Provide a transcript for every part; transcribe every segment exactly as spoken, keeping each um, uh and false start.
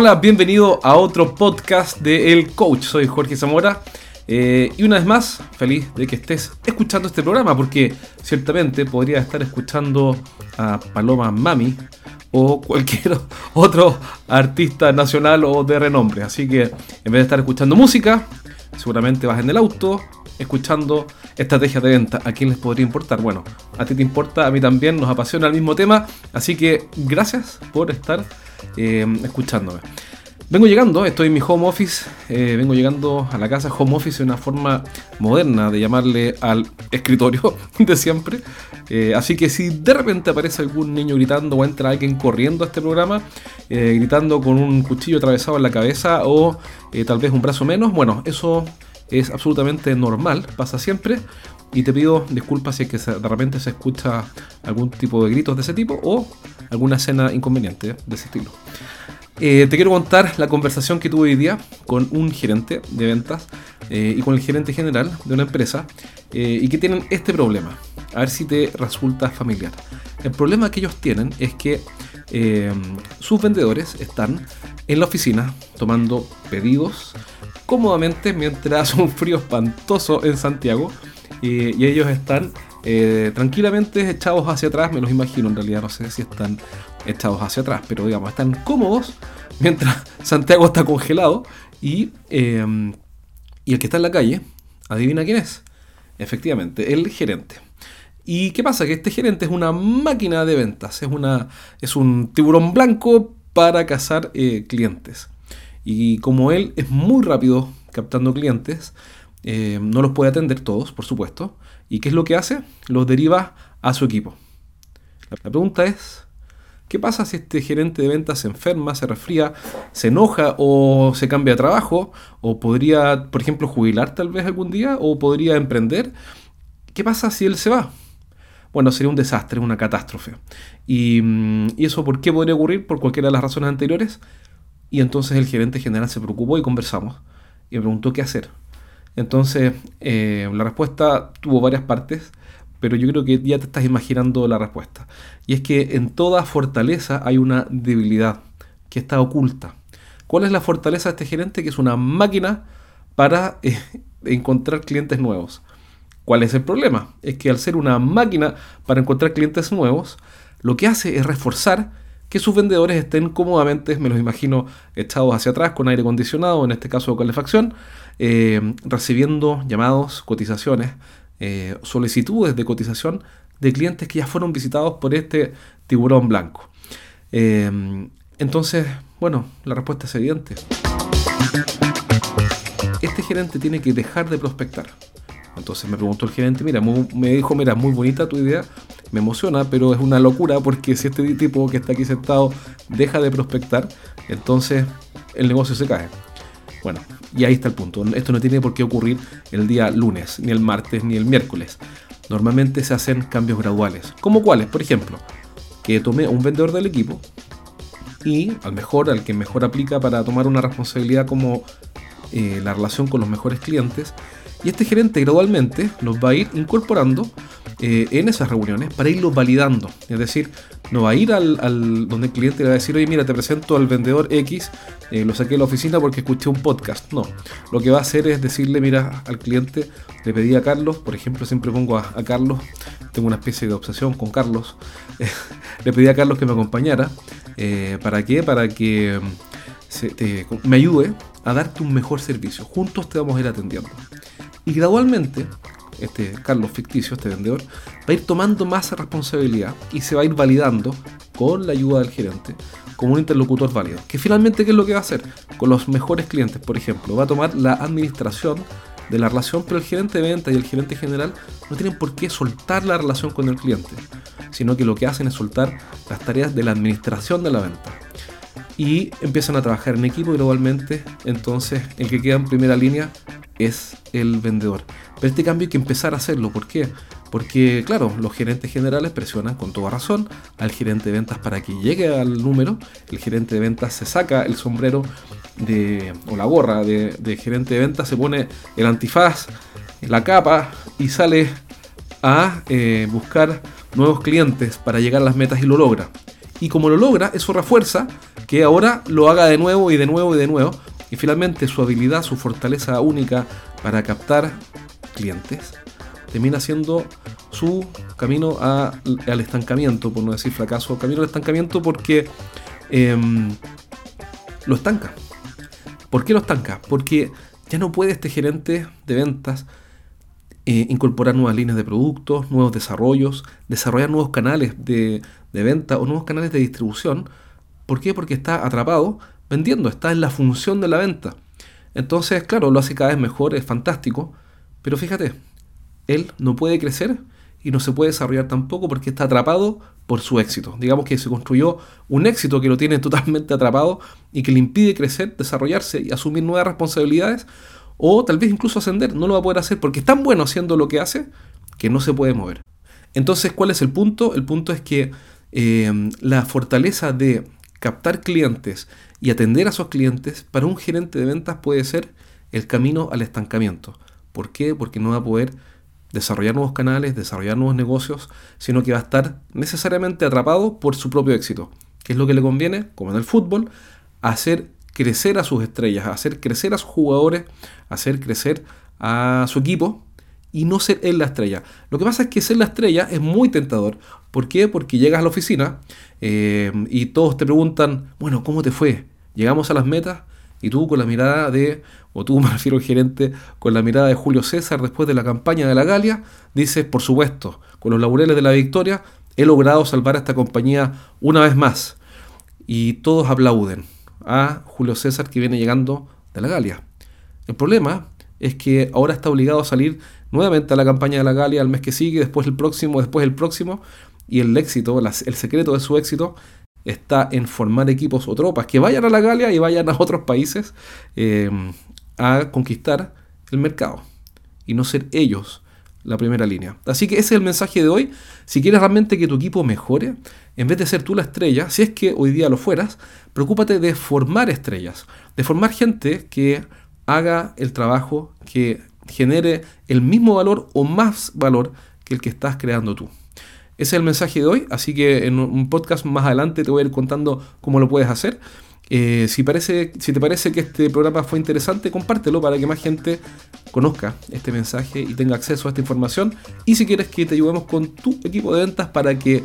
Hola, bienvenido a otro podcast de El Coach. Soy Jorge Zamora eh, y una vez más feliz de que estés escuchando este programa, porque ciertamente podrías estar escuchando a Paloma Mami o cualquier otro artista nacional o de renombre. Así que en vez de estar escuchando música, seguramente vas en el auto escuchando estrategias de venta. ¿A quién les podría importar? Bueno, a ti te importa, a mí también, nos apasiona el mismo tema, así que gracias por estar eh, escuchándome. Vengo llegando, estoy en mi home office, eh, vengo llegando a la casa. Home office es una forma moderna de llamarle al escritorio de siempre. Eh, así que si de repente aparece algún niño gritando o entra alguien corriendo a este programa, eh, gritando con un cuchillo atravesado en la cabeza o eh, tal vez un brazo menos, bueno, eso es absolutamente normal, pasa siempre. Y te pido disculpas si es que de repente se escucha algún tipo de gritos de ese tipo o alguna escena inconveniente de ese estilo. Eh, te quiero contar la conversación que tuve hoy día con un gerente de ventas eh, y con el gerente general de una empresa eh, y que tienen este problema. A ver si te resulta familiar. El problema que ellos tienen es que eh, sus vendedores están en la oficina tomando pedidos cómodamente mientras hace un frío espantoso en Santiago eh, y ellos están Eh, tranquilamente echados hacia atrás. Me los imagino, en realidad no sé si están echados hacia atrás, pero digamos, están cómodos mientras Santiago está congelado y, eh, y el que está en la calle, adivina quién es, efectivamente, el gerente. ¿Y qué pasa? Que este gerente es una máquina de ventas, es, una, es un tiburón blanco para cazar eh, clientes, y como él es muy rápido captando clientes, Eh, no los puede atender todos, por supuesto. ¿Y qué es lo que hace? Los deriva a su equipo. La pregunta es, ¿qué pasa si este gerente de ventas se enferma, se resfría, se enoja o se cambia de trabajo? ¿O podría, por ejemplo, jubilar tal vez algún día? ¿O podría emprender? ¿Qué pasa si él se va? Bueno, sería un desastre, una catástrofe. ¿Y, y eso por qué podría ocurrir? Por cualquiera de las razones anteriores. Y entonces el gerente general se preocupó y conversamos. Y me preguntó qué hacer. Entonces, eh, la respuesta tuvo varias partes, pero yo creo que ya te estás imaginando la respuesta. Y es que en toda fortaleza hay una debilidad que está oculta. ¿Cuál es la fortaleza de este gerente? Que es una máquina para eh, encontrar clientes nuevos. ¿Cuál es el problema? Es que al ser una máquina para encontrar clientes nuevos, lo que hace es reforzar que sus vendedores estén cómodamente, me los imagino, echados hacia atrás con aire acondicionado, en este caso calefacción, eh, recibiendo llamados, cotizaciones, eh, solicitudes de cotización de clientes que ya fueron visitados por este tiburón blanco. Eh, entonces, bueno, la respuesta es evidente. Este gerente tiene que dejar de prospectar. Entonces me preguntó el gerente, mira, muy, me dijo, mira, muy bonita tu idea, me emociona, pero es una locura, porque si este tipo que está aquí sentado deja de prospectar, entonces el negocio se cae. Bueno, y ahí está el punto. Esto no tiene por qué ocurrir el día lunes, ni el martes, ni el miércoles. Normalmente se hacen cambios graduales. ¿Cómo cuáles? Por ejemplo, que tome un vendedor del equipo y al mejor, al que mejor aplica para tomar una responsabilidad como eh, la relación con los mejores clientes. Y este gerente gradualmente los va a ir incorporando eh, en esas reuniones para irlos validando. Es decir, no va a ir al, al donde el cliente le va a decir, oye, mira, te presento al vendedor X, eh, lo saqué de la oficina porque escuché un podcast. No, lo que va a hacer es decirle, mira, al cliente le pedí a Carlos, por ejemplo, siempre pongo a, a Carlos, tengo una especie de obsesión con Carlos, eh, le pedí a Carlos que me acompañara. Eh, ¿Para qué? Para que se, te, me ayude a darte un mejor servicio. Juntos te vamos a ir atendiendo. Y gradualmente, este Carlos ficticio, este vendedor, va a ir tomando más responsabilidad y se va a ir validando con la ayuda del gerente como un interlocutor válido. Que finalmente, ¿qué es lo que va a hacer? Con los mejores clientes, por ejemplo, va a tomar la administración de la relación, pero el gerente de venta y el gerente general no tienen por qué soltar la relación con el cliente, sino que lo que hacen es soltar las tareas de la administración de la venta. Y empiezan a trabajar en equipo y gradualmente, entonces, el que queda en primera línea es el vendedor. Pero este cambio hay que empezar a hacerlo. ¿Por qué? Porque, claro, los gerentes generales presionan con toda razón al gerente de ventas para que llegue al número. El gerente de ventas se saca el sombrero de, o la gorra de, de gerente de ventas, se pone el antifaz, la capa y sale a eh, buscar nuevos clientes para llegar a las metas y lo logra. y como lo logra, eso refuerza que ahora lo haga de nuevo y de nuevo y de nuevo, y finalmente su habilidad, su fortaleza única para captar clientes, termina siendo su camino a, al estancamiento, por no decir fracaso, camino al estancamiento porque eh, lo estanca. ¿Por qué lo estanca? Porque ya no puede este gerente de ventas eh, incorporar nuevas líneas de productos, nuevos desarrollos, desarrollar nuevos canales de, de venta o nuevos canales de distribución. ¿Por qué? Porque está atrapado vendiendo, está en la función de la venta. Entonces, claro, lo hace cada vez mejor, es fantástico, pero fíjate, él no puede crecer y no se puede desarrollar tampoco porque está atrapado por su éxito. Digamos que se construyó un éxito que lo tiene totalmente atrapado y que le impide crecer, desarrollarse y asumir nuevas responsabilidades, o tal vez incluso ascender. No lo va a poder hacer porque es tan bueno haciendo lo que hace que no se puede mover. Entonces, ¿cuál es el punto? El punto es que eh, la fortaleza de captar clientes y atender a esos clientes para un gerente de ventas puede ser el camino al estancamiento. ¿Por qué? Porque no va a poder desarrollar nuevos canales, desarrollar nuevos negocios, sino que va a estar necesariamente atrapado por su propio éxito, que es lo que le conviene, como en el fútbol, hacer crecer a sus estrellas, hacer crecer a sus jugadores, hacer crecer a su equipo y no ser él la estrella. Lo que pasa es que ser la estrella es muy tentador. ¿Por qué? Porque llegas a la oficina eh, y todos te preguntan, bueno, ¿cómo te fue? ¿Llegamos a las metas? Y tú con la mirada de, o tú me refiero al gerente, con la mirada de Julio César después de la campaña de la Galia, dices, por supuesto, con los laureles de la victoria, he logrado salvar a esta compañía una vez más. Y todos aplauden a Julio César que viene llegando de la Galia. El problema es que ahora está obligado a salir nuevamente a la campaña de la Galia el mes que sigue, después el próximo, después el próximo, y el éxito, el secreto de su éxito, está en formar equipos o tropas que vayan a la Galia y vayan a otros países eh, a conquistar el mercado y no ser ellos la primera línea. Así que ese es el mensaje de hoy. Si quieres realmente que tu equipo mejore, en vez de ser tú la estrella, si es que hoy día lo fueras, preocúpate de formar estrellas, de formar gente que haga el trabajo, que genere el mismo valor o más valor que el que estás creando tú. Ese es el mensaje de hoy, así que en un podcast más adelante te voy a ir contando cómo lo puedes hacer. Eh, si, parece, si te parece que este programa fue interesante, compártelo para que más gente conozca este mensaje y tenga acceso a esta información. Y si quieres que te ayudemos con tu equipo de ventas para que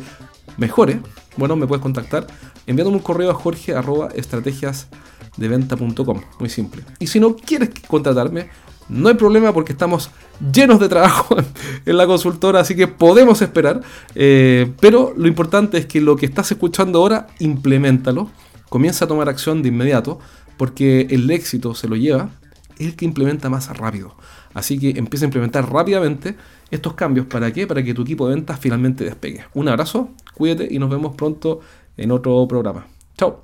mejore, bueno, me puedes contactar enviándome un correo a jorge arroba estrategias de venta punto com, muy simple. Y si no quieres contratarme, no hay problema porque estamos llenos de trabajo en la consultora, así que podemos esperar. Eh, pero lo importante es que lo que estás escuchando ahora, impleméntalo. Comienza a tomar acción de inmediato porque el éxito se lo lleva el que implementa más rápido. Así que empieza a implementar rápidamente estos cambios. ¿Para qué? Para que tu equipo de ventas finalmente despegue. Un abrazo, cuídate y nos vemos pronto en otro programa. Chao.